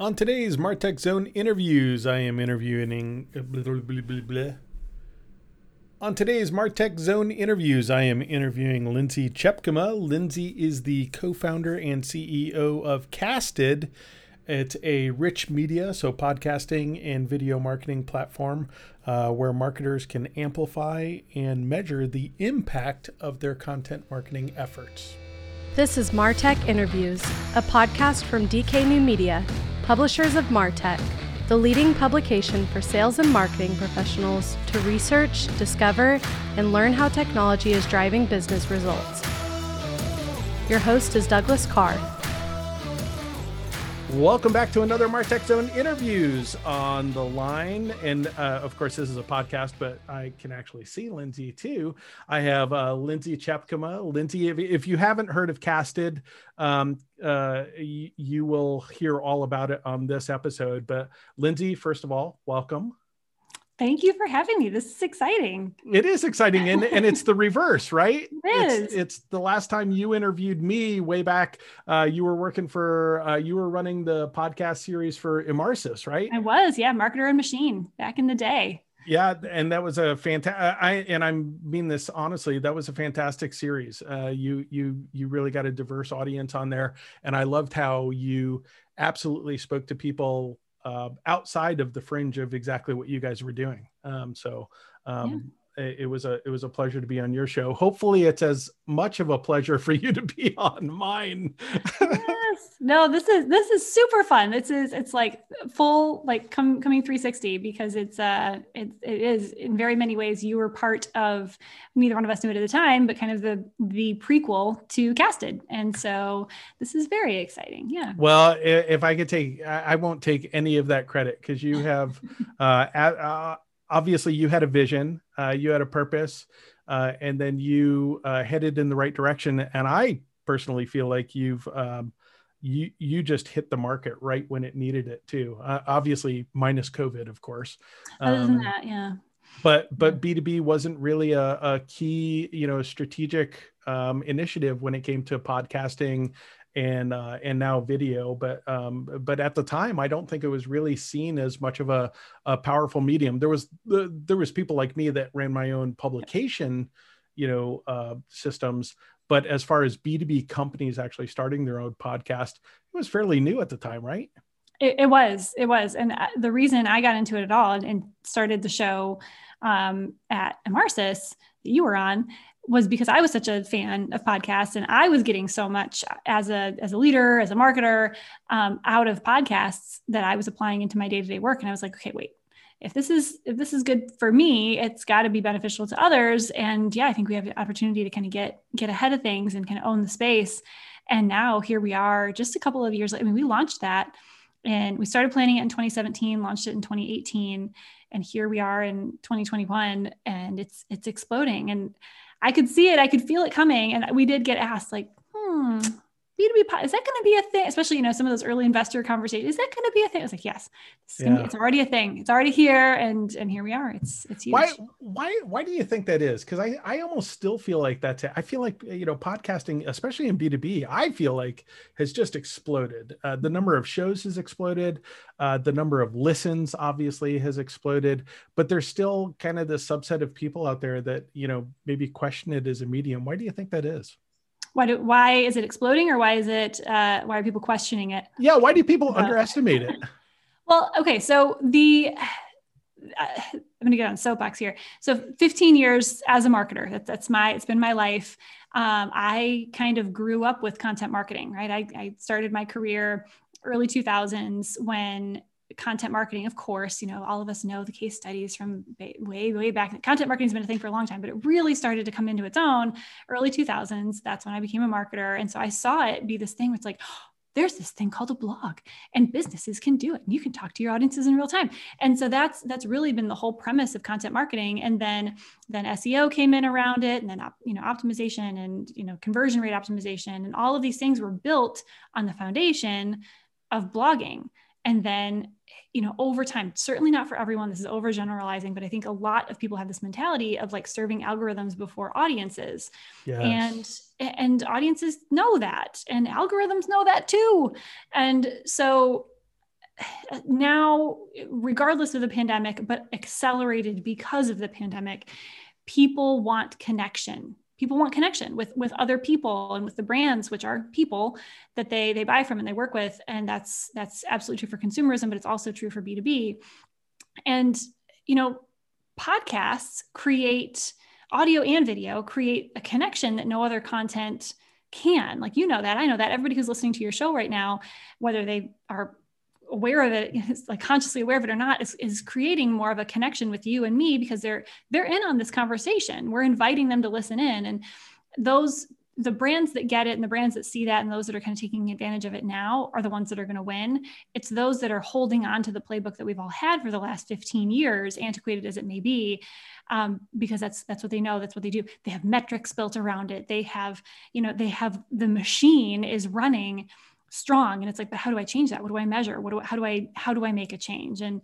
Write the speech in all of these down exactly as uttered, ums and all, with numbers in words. On today's Martech Zone interviews, I am interviewing. Blah, blah, blah, blah, blah. On today's Martech Zone interviews, I am interviewing Lindsay Tjepkema. Lindsay is the co-founder and C E O of Casted. It's a rich media, so podcasting and video marketing platform uh, where marketers can amplify and measure the impact of their content marketing efforts. This is Martech Interviews, a podcast from D K New Media, publishers of Martech, the leading publication for sales and marketing professionals to research, discover, and learn how technology is driving business results. Your host is Douglas Carr. Welcome back to another Martech Zone Interviews on the line. And uh, of course, this is a podcast, but I can actually see Lindsay too. I have uh, Lindsay Tjepkema. Lindsay, if, if you haven't heard of Casted, um, uh, y- you will hear all about it on this episode. But Lindsay, first of all, welcome. Thank you for having me. This is exciting. It is exciting. And, and it's the reverse, right? It is. It's, it's the last time you interviewed me way back. Uh, you were working for, uh, you were running the podcast series for Emarsys, right? I was. Yeah. Marketer and Machine back in the day. Yeah. And that was a fantastic, I, and I mean this honestly, that was a fantastic series. Uh, you, you, you really got a diverse audience on there. And I loved how you absolutely spoke to people Uh, outside of the fringe of exactly what you guys were doing. Um, so um, yeah. it, it was a it was a pleasure to be on your show. Hopefully it's as much of a pleasure for you to be on mine. Yes. No, this is this is super fun. This is it's like full like com- coming three sixty because it's uh it, it is in very many ways you were part of, neither one of us knew it at the time, but kind of the the prequel to Casted, and so this is very exciting. Yeah. Well, if I could take, I won't take any of that credit because you have uh, uh obviously you had a vision, uh, you had a purpose, uh, and then you uh, headed in the right direction, and I personally feel like you've um, you you just hit the market right when it needed it too. Uh, obviously, minus COVID, of course. Um, Other than that, yeah. But but B two B wasn't really a, a key, you know, strategic um, initiative when it came to podcasting and uh, and now video. But um, but at the time, I don't think it was really seen as much of a, a powerful medium. There was there was people like me that ran my own publication, you know, uh, systems. But as far as B two B companies actually starting their own podcast, it was fairly new at the time, right? It, it was, it was. And the reason I got into it at all and started the show um, at Emarsys that you were on was because I was such a fan of podcasts, and I was getting so much as a as a leader, as a marketer um, out of podcasts that I was applying into my day-to-day work. And I was like, okay, wait. If this is if this is good for me, it's got to be beneficial to others. And yeah, I think we have the opportunity to kind of get get ahead of things and kind of own the space. And now here we are, just a couple of years later. I mean, we launched that, and we started planning it in twenty seventeen, launched it in twenty eighteen, and here we are in twenty twenty-one, and it's it's exploding. And I could see it, I could feel it coming. And we did get asked, like, hmm. B two B pod, is that going to be a thing? Especially, you know, some of those early investor conversations, is that going to be a thing? I was like, yes, it's, yeah. be, it's already a thing. It's already here. And, and here we are. It's, it's huge. Why, why, why do you think that is? Cause I, I almost still feel like that's, I feel like, you know, podcasting, especially in B two B, I feel like has just exploded. Uh, the number of shows has exploded. Uh, the number of listens obviously has exploded, but there's still kind of this subset of people out there that, you know, maybe question it as a medium. Why do you think that is? Why do, why is it exploding, or why is it, uh, why are people questioning it? Yeah. Why do people uh, underestimate it? Well, okay. So the, uh, I'm going to get on soapbox here. So fifteen years as a marketer, that, that's my, it's been my life. Um, I kind of grew up with content marketing, right? I, I started my career early two thousands when content marketing, of course, you know, all of us know the case studies from way, way back. Content marketing has been a thing for a long time, but it really started to come into its own early two thousands. That's when I became a marketer. And so I saw it be this thing where it's like, oh, there's this thing called a blog, and businesses can do it. And you can talk to your audiences in real time. And so that's, that's really been the whole premise of content marketing. And then, then S E O came in around it, and then, you know, optimization and, you know, conversion rate optimization, and all of these things were built on the foundation of blogging. And then, you know, over time, certainly not for everyone, this is overgeneralizing, but I think a lot of people have this mentality of like serving algorithms before audiences. Yes. And, and audiences know that, and algorithms know that too. And so now, regardless of the pandemic, but accelerated because of the pandemic, people want connection. People want connection with, with other people and with the brands, which are people that they, they buy from and they work with. And that's, that's absolutely true for consumerism, but it's also true for B two B. And, you know, podcasts create audio and video, create a connection that no other content can. Like, you know that, I know that everybody who's listening to your show right now, whether they are aware of it, like consciously aware of it or not, is, is creating more of a connection with you and me, because they're, they're in on this conversation. We're inviting them to listen in. And those, the brands that get it and the brands that see that, and those that are kind of taking advantage of it now, are the ones that are going to win. It's those that are holding on to the playbook that we've all had for the last fifteen years, antiquated as it may be, um, because that's, that's what they know. That's what they do. They have metrics built around it. They have, you know, they have, the machine is running strong. And it's like, but how do I change that? What do I measure? What do I, how do I, how do I make a change? And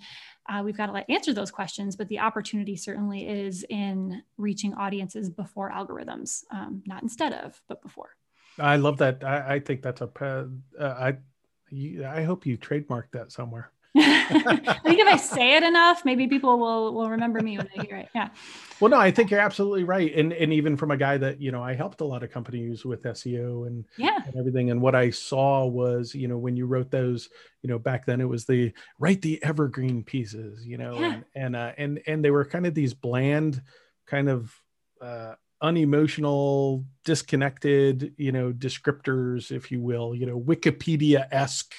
uh, we've got to let, answer those questions, but the opportunity certainly is in reaching audiences before algorithms, um, not instead of, but before. I love that. I, I think that's a, uh, I, you, I hope you trademarked that somewhere. I think if I say it enough, maybe people will, will remember me when they hear it. Yeah. Well, no, I think you're absolutely right. And, and even from a guy that, you know, I helped a lot of companies with S E O and, yeah. and everything. And what I saw was, you know, when you wrote those, you know, back then it was the, write the evergreen pieces, you know, yeah. and, and, uh, and, and they were kind of these bland kind of, uh, unemotional, disconnected, you know, descriptors, if you will, you know, Wikipedia-esque,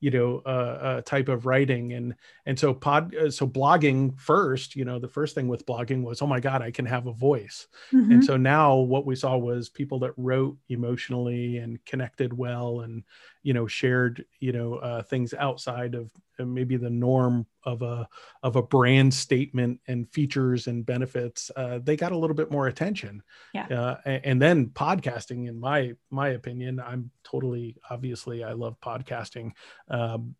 you know, uh, uh, type of writing. And, and so pod, uh, so blogging first, you know, the first thing with blogging was, oh my God, I can have a voice. Mm-hmm. And so now what we saw was people that wrote emotionally and connected well and, you know, shared, you know, uh, things outside of maybe the norm of a, of a brand statement and features and benefits, uh, they got a little bit more attention. Yeah. Uh, and, and then podcasting, in my, my opinion, I'm totally, obviously I love podcasting. Um,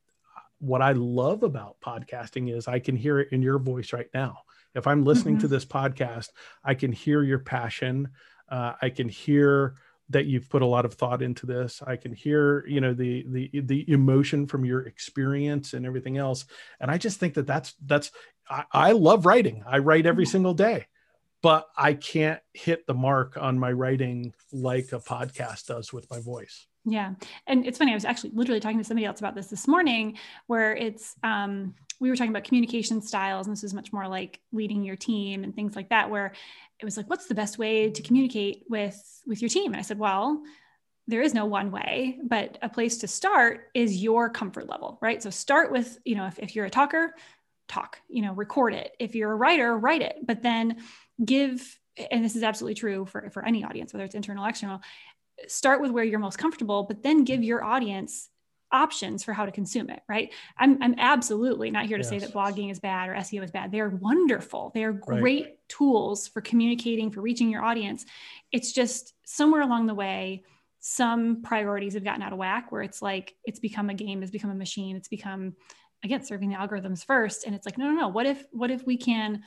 what I love about podcasting is I can hear it in your voice right now. If I'm listening mm-hmm. to this podcast, I can hear your passion. Uh, I can hear that you've put a lot of thought into this. I can hear, you know, the, the, the emotion from your experience and everything else. And I just think that that's, that's, I, I love writing. I write every single day, but I can't hit the mark on my writing like a podcast does with my voice. Yeah. And it's funny, I was actually literally talking to somebody else about this this morning, where it's, um, we were talking about communication styles, and this is much more like leading your team and things like that, where it was like, what's the best way to communicate with, with your team? And I said, well, there is no one way, but a place to start is your comfort level, right? So start with, you know, if, if you're a talker, talk, you know, record it. If you're a writer, write it, but then give, and this is absolutely true for, for any audience, whether it's internal or external, start with where you're most comfortable, but then give your audience options for how to consume it, right? I'm, I'm absolutely not here to yes. say that blogging is bad or S E O is bad. They're wonderful. They're great right. tools for communicating, for reaching your audience. It's just somewhere along the way, some priorities have gotten out of whack, where it's like, it's become a game, it's become a machine. It's become, again, serving the algorithms first. And it's like, no, no, no. What if, what if we can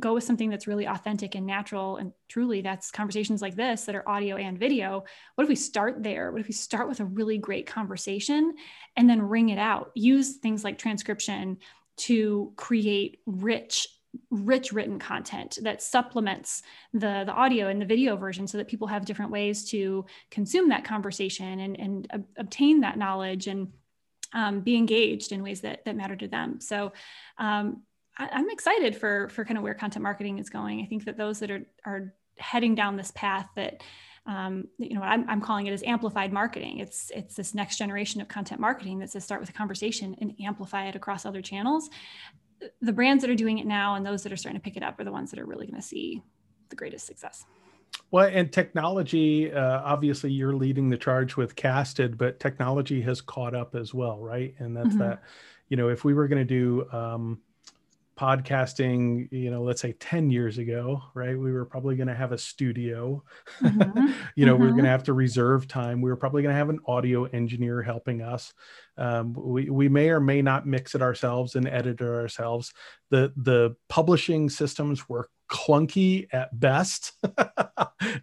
go with something that's really authentic and natural? And truly, that's conversations like this that are audio and video. What if we start there? What if we start with a really great conversation and then ring it out? Use things like transcription to create rich, rich written content that supplements the, the audio and the video version, so that people have different ways to consume that conversation and, and ob- obtain that knowledge and um, be engaged in ways that, that matter to them. So, um, I'm excited for, for kind of where content marketing is going. I think that those that are, are heading down this path that, um, you know, I'm, I'm calling it as amplified marketing. It's, it's this next generation of content marketing that says start with a conversation and amplify it across other channels. The brands that are doing it now and those that are starting to pick it up are the ones that are really going to see the greatest success. Well, and technology, uh, obviously you're leading the charge with Casted, but technology has caught up as well, right? And that's mm-hmm. that, you know, if we were going to do, um, podcasting, you know, let's say ten years ago, right? We were probably going to have a studio, mm-hmm. you know, mm-hmm. we were going to have to reserve time. We were probably going to have an audio engineer helping us. Um, we, we may or may not mix it ourselves and edit it ourselves. The, the publishing systems were clunky at best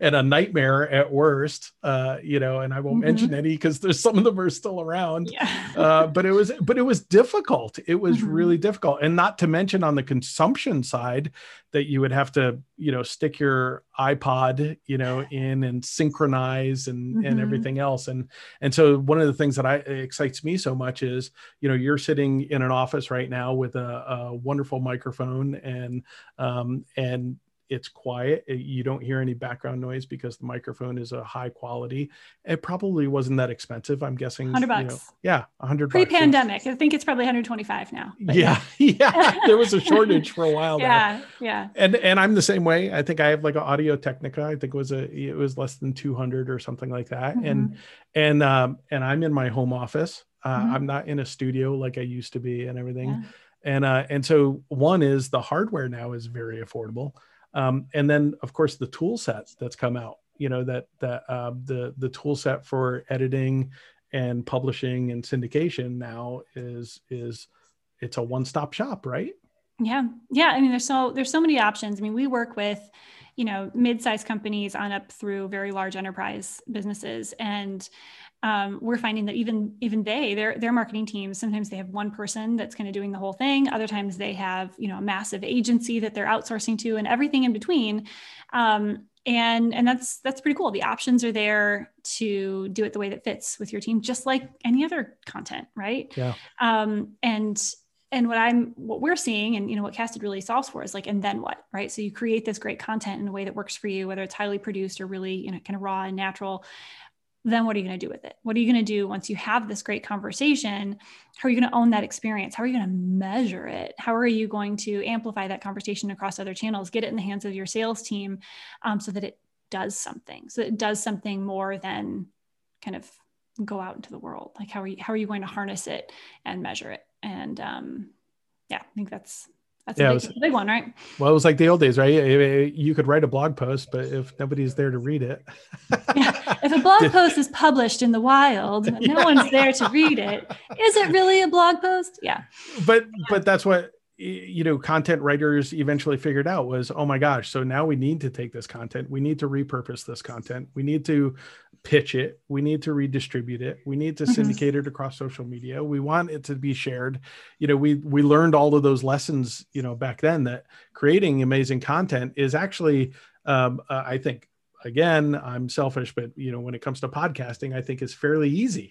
and a nightmare at worst, uh, you know, and I won't mm-hmm. mention any because there's some of them are still around, yeah. uh, but it was, but it was difficult. It was mm-hmm. really difficult. And not to mention on the consumption side that you would have to, you know, stick your iPod, you know, in and synchronize and, mm-hmm. and everything else. And, and so one of the things that I, excites me so much is, you know, you're sitting in an office right now with a, a wonderful microphone and, um, and, and it's quiet. You don't hear any background noise because the microphone is a high quality. It probably wasn't that expensive. I'm guessing one hundred bucks. You know, yeah, one hundred. Pre-pandemic, I think it's probably one hundred twenty-five now. Yeah, yeah, yeah. There was a shortage for a while. yeah, there. yeah. And and I'm the same way. I think I have like an Audio Technica. I think it was a it was less than two hundred or something like that. Mm-hmm. And and um and I'm in my home office. Uh, mm-hmm. I'm not in a studio like I used to be and everything. Yeah. And uh, and so one is the hardware now is very affordable, um, and then of course the tool set that's come out. You know that that uh, the the tool set for editing and publishing and syndication now is is it's a one stop shop, right? Yeah, yeah. I mean, there's so there's so many options. I mean, we work with, you know, mid-sized companies on up through very large enterprise businesses, and Um, we're finding that even even they, their their marketing teams, sometimes they have one person that's kind of doing the whole thing. Other times they have, you know, a massive agency that they're outsourcing to, and everything in between. Um, and and that's that's pretty cool. The options are there to do it the way that fits with your team, just like any other content, right? Yeah. Um, and and what I'm what we're seeing, and you know, what Casted really solves for is like, and then what, right? So you create this great content in a way that works for you, whether it's highly produced or really, you know, kind of raw and natural. Then what are you going to do with it? What are you going to do once you have this great conversation? How are you going to own that experience? How are you going to measure it? How are you going to amplify that conversation across other channels, get it in the hands of your sales team um, so that it does something, so that it does something more than kind of go out into the world? Like, how are you, how are you going to harness it and measure it? And um, yeah, I think that's, That's yeah, a, big, it was, a big one, right? Well, it was like the old days, right? You could write a blog post, but if nobody's there to read it. yeah. If a blog post is published in the wild, but no yeah. one's there to read it, is it really a blog post? Yeah. But yeah. but that's what, you know, content writers eventually figured out was, oh my gosh, so now we need to take this content. We need to repurpose this content. We need to pitch it. We need to redistribute it. We need to syndicate mm-hmm. it across social media. We want it to be shared. You know, we, we learned all of those lessons, you know, back then, that creating amazing content is actually, um, uh, I think, again, I'm selfish, but you know, when it comes to podcasting, I think it's fairly easy.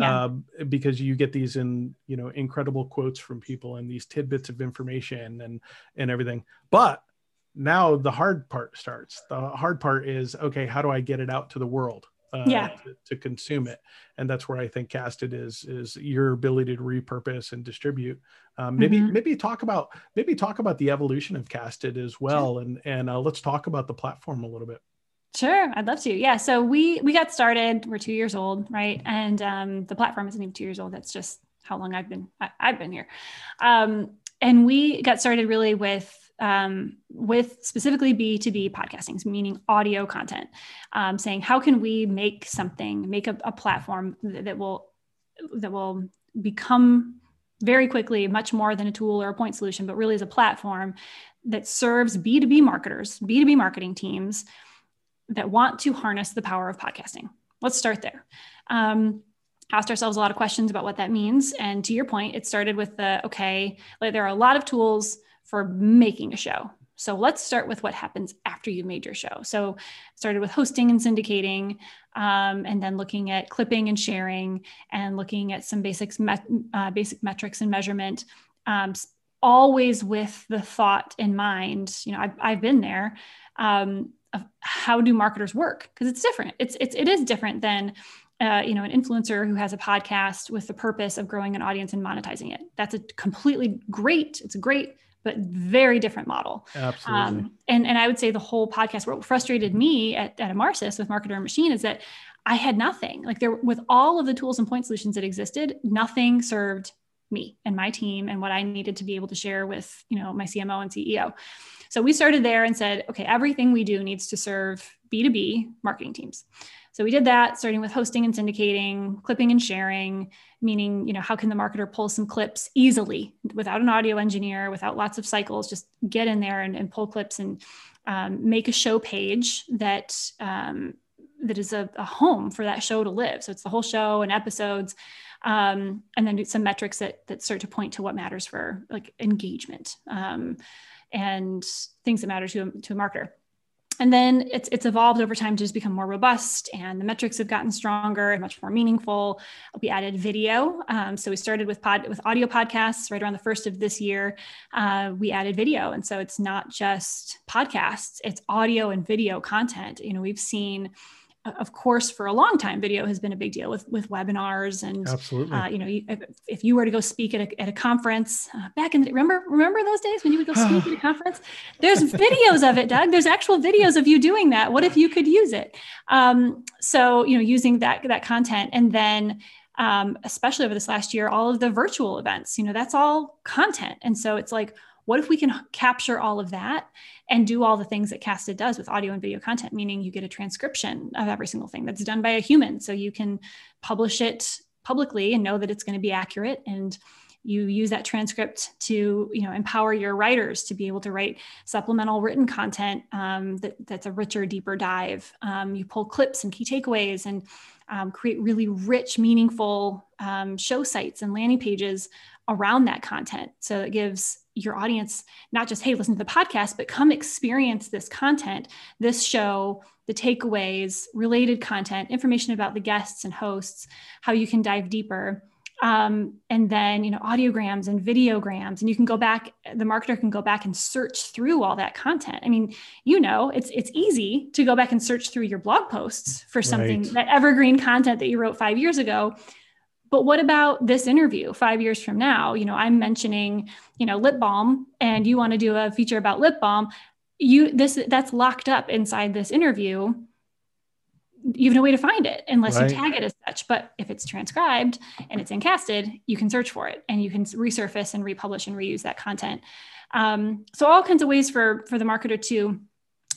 Yeah. Um, because you get these in, you know, incredible quotes from people and these tidbits of information and, and everything. But now the hard part starts. The hard part is, okay, how do I get it out to the world uh, yeah. to, to consume it? And that's where I think Casted is, is your ability to repurpose and distribute. Um, maybe, mm-hmm. maybe talk about, maybe talk about the evolution of Casted as well. Sure. And, and uh, let's talk about the platform a little bit. Sure. I'd love to. Yeah. So we, we got started, we're two years old. Right. And, um, the platform isn't even two years old. That's just how long I've been, I, I've been here. Um, and we got started really with, um, with specifically B two B podcasting, meaning audio content, um, saying, how can we make something, make a, a platform that, that will, that will become very quickly much more than a tool or a point solution, but really is a platform that serves B two B marketers, B two B marketing teams that want to harness the power of podcasting. Let's start there. Um, asked ourselves a lot of questions about what that means. And to your point, it started with the, okay, like there are a lot of tools for making a show. So let's start with what happens after you've made your show. So started with hosting and syndicating, um, and then looking at clipping and sharing and looking at some basics, met- uh, basic metrics and measurement, um, always with the thought in mind, you know, I've, I've been there, um, of how do marketers work? Because it's different. It's it's it is different than uh, you know, an influencer who has a podcast with the purpose of growing an audience and monetizing it. That's a completely great. It's a great but very different model. Absolutely. Um, and and I would say the whole podcast. What frustrated me at at Emarsys with Marketer and Machine is that I had nothing. Like there with all of the tools and point solutions that existed, nothing served me and my team and what I needed to be able to share with, you know, my C M O and C E O. So we started there and said, okay, everything we do needs to serve B two B marketing teams. So we did that, starting with hosting and syndicating, clipping and sharing, meaning, you know, how can the marketer pull some clips easily without an audio engineer, without lots of cycles, just get in there and, and pull clips and um, make a show page that um, that is a, a home for that show to live. So it's the whole show and episodes, um, and then some metrics that that start to point to what matters for like engagement um, and things that matter to a, to a marketer. And then it's it's evolved over time to just become more robust, and the metrics have gotten stronger and much more meaningful. We added video. Um, so we started with pod with audio podcasts right around the first of this year. Uh, we added video. And so it's not just podcasts, it's audio and video content. You know, we've seen, of course, for a long time, video has been a big deal with, with webinars and, absolutely. Uh, you know, if, if you were to go speak at a, at a conference uh, back in the day, remember, remember those days when you would go speak at a conference, there's videos of it, Doug, there's actual videos of you doing that. What if you could use it? Um, so, you know, using that, that content, and then um, especially over this last year, all of the virtual events, you know, that's all content. And so it's like, what if we can capture all of that and do all the things that Casted does with audio and video content, meaning you get a transcription of every single thing that's done by a human. So you can publish it publicly and know that it's going to be accurate. And you use that transcript to, you know, empower your writers to be able to write supplemental written content um, that, that's a richer, deeper dive. Um, you pull clips and key takeaways and um, create really rich, meaningful um, show sites and landing pages around that content. So it gives your audience not just, hey, listen to the podcast, but come experience this content, this show, the takeaways, related content, information about the guests and hosts, how you can dive deeper. Um, and then, you know, audiograms and videograms, and you can go back, the marketer can go back and search through all that content. I mean, you know, it's, it's easy to go back and search through your blog posts for something, right, that evergreen content that you wrote five years ago. But what about this interview five years from now? You know, I'm mentioning, you know, lip balm, and you want to do a feature about lip balm. You, this, that's locked up inside this interview. You have no way to find it unless, right, you tag it as such. But if it's transcribed and it's in Casted, you can search for it and you can resurface and republish and reuse that content. Um, so all kinds of ways for, for the marketer to,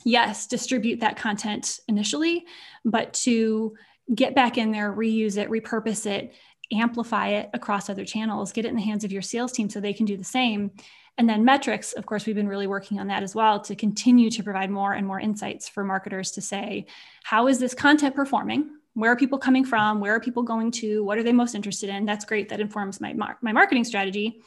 yes, distribute that content initially, but to get back in there, reuse it, repurpose it, amplify it across other channels, get it in the hands of your sales team so they can do the same. And then metrics, of course, we've been really working on that as well to continue to provide more and more insights for marketers to say, how is this content performing? Where are people coming from? Where are people going to? What are they most interested in? That's great. That informs my, mar- my marketing strategy.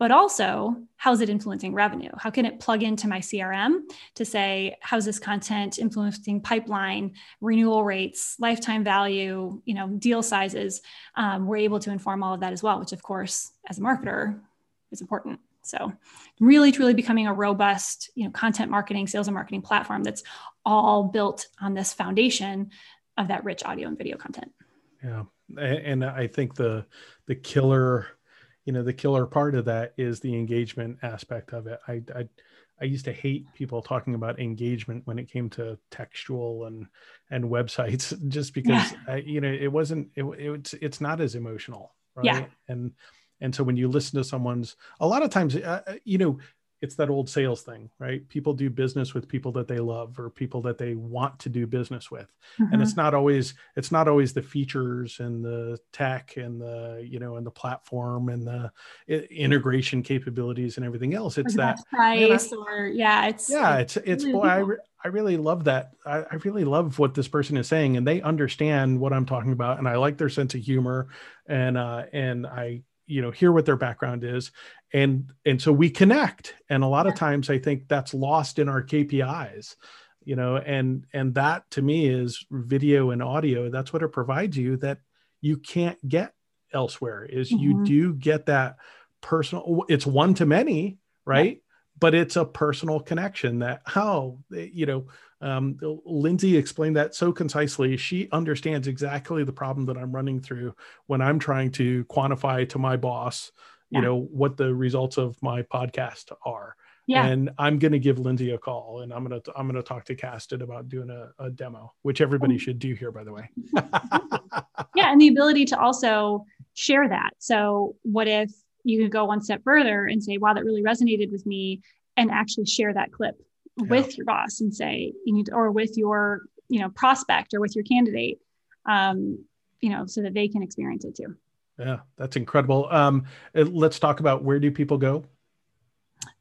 But also, how's it influencing revenue? How can it plug into my C R M to say, how's this content influencing pipeline, renewal rates, lifetime value, you know, deal sizes? Um, we're able to inform all of that as well, which of course, as a marketer, is important. So really, truly becoming a robust, you know, content marketing, sales and marketing platform that's all built on this foundation of that rich audio and video content. Yeah, and I think the the killer... you know, the killer part of that is the engagement aspect of it. I, I, I used to hate people talking about engagement when it came to textual and, and websites, just because, yeah. I, you know, it wasn't, it, it's, it's not as emotional. Right. Yeah. And, and so when you listen to someone's, a lot of times, uh, you know, it's that old sales thing, right? People do business with people that they love or people that they want to do business with. Mm-hmm. And it's not always, it's not always the features and the tech and the, you know, and the platform and the integration capabilities and everything else. It's that price, you know, or yeah, it's, yeah, it's, it's, boy, I, re- I really love that. I, I really love what this person is saying, and they understand what I'm talking about. And I like their sense of humor, and, uh, and I, you know, hear what their background is. And, and so we connect. And a lot of times I think that's lost in our K P Is, you know, and, and that to me is video and audio. That's what it provides you that you can't get elsewhere, is mm-hmm. you do get that personal, it's one to many, right? Yeah. But it's a personal connection that how, oh, you know, um, Lindsay explained that so concisely. She understands exactly the problem that I'm running through when I'm trying to quantify to my boss, you yeah. know, what the results of my podcast are. Yeah. And I'm going to give Lindsay a call, and I'm going to, I'm going to talk to Casted about doing a, a demo, which everybody should do here, by the way. Yeah. And the ability to also share that. So what if you could go one step further and say, wow, that really resonated with me, and actually share that clip yeah. with your boss and say, you need to, or with your, you know, prospect or with your candidate um, you know, so that they can experience it too. Yeah, that's incredible. Um, let's talk about, where do people go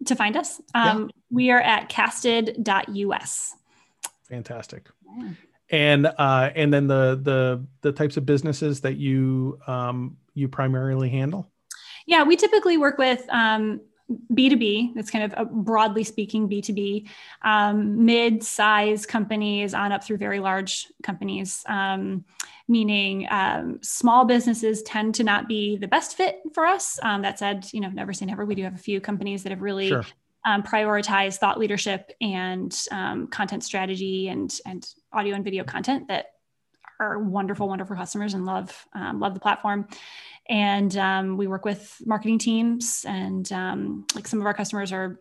to find us? Um, yeah. We are at casted dot U S. Fantastic. Yeah. And, uh, and then the, the, the types of businesses that you, um, you primarily handle? Yeah, we typically work with, um, B two B, that's kind of a, broadly speaking, B two B, um, mid-size companies on up through very large companies, um, meaning um, small businesses tend to not be the best fit for us. Um, that said, you know, never say never. We do have a few companies that have really sure. um, prioritized thought leadership and um, content strategy and and audio and video content that are wonderful, wonderful customers and love um, love the platform. And um, we work with marketing teams, and um, like some of our customers are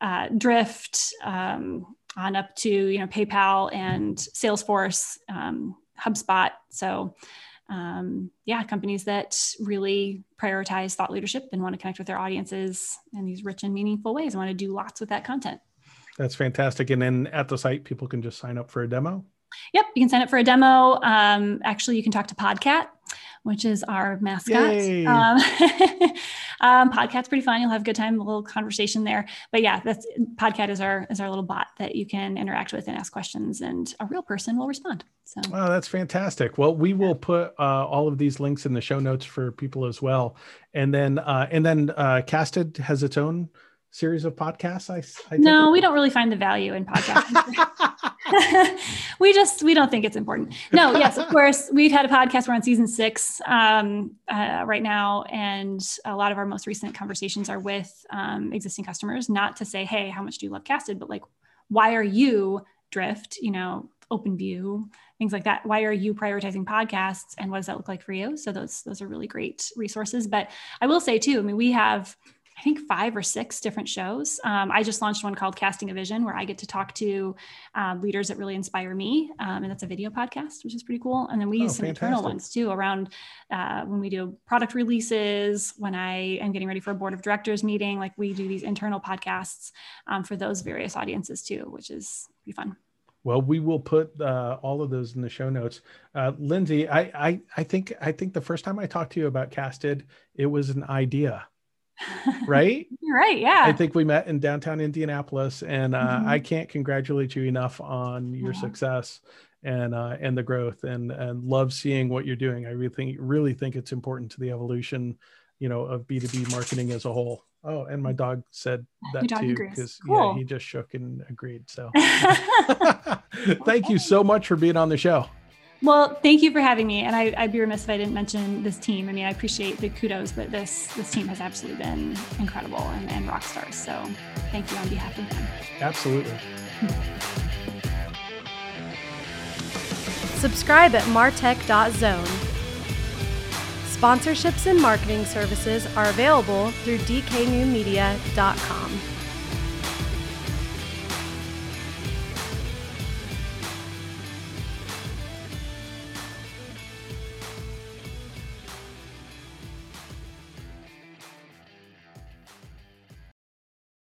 uh, Drift, um, on up to, you know, PayPal and Salesforce, um, HubSpot. So um, yeah, companies that really prioritize thought leadership and want to connect with their audiences in these rich and meaningful ways, and want to do lots with that content. That's fantastic. And then at the site, people can just sign up for a demo. Yep. You can sign up for a demo. Um, actually, you can talk to Podcat, which is our mascot. Um, um, Podcat's pretty fun. You'll have a good time, a little conversation there. But yeah, that's Podcat is our is our little bot that you can interact with and ask questions, and a real person will respond. So wow, that's fantastic. Well, we will put uh, all of these links in the show notes for people as well. And then uh, and then uh, Casted has its own series of podcasts. I, I no, think we don't really find the value in podcasts. we just, we don't think it's important. No, yes, of course. We've had a podcast. We're on season six um, uh, right now. And a lot of our most recent conversations are with um, existing customers, not to say, hey, how much do you love Casted? But like, why are you Drift, you know, OpenView, things like that? Why are you prioritizing podcasts? And what does that look like for you? So those, those are really great resources. But I will say too, I mean, we have, I think five or six different shows. Um, I just launched one called Casting a Vision, where I get to talk to uh, leaders that really inspire me. Um, and that's a video podcast, which is pretty cool. And then we oh, use some fantastic. internal ones too, around uh, when we do product releases, when I am getting ready for a board of directors meeting, like we do these internal podcasts um, for those various audiences too, which is pretty fun. Well, we will put uh, all of those in the show notes. Uh, Lindsay, I, I, I think I think the first time I talked to you about Casted, it was an idea. Right? You're right. Yeah. I think we met in downtown Indianapolis, and uh, mm-hmm. I can't congratulate you enough on your yeah. success and, uh, and the growth, and, and love seeing what you're doing. I really think, really think it's important to the evolution, you know, of B two B marketing as a whole. Oh, and my dog said that too, because cool. yeah, he just shook and agreed. So thank you so much for being on the show. Well, thank you for having me. And I, I'd be remiss if I didn't mention this team. I mean, I appreciate the kudos, but this this team has absolutely been incredible and, and rock stars. So thank you on behalf of them. Absolutely. Subscribe at martech dot zone. Sponsorships and marketing services are available through d k new media dot com.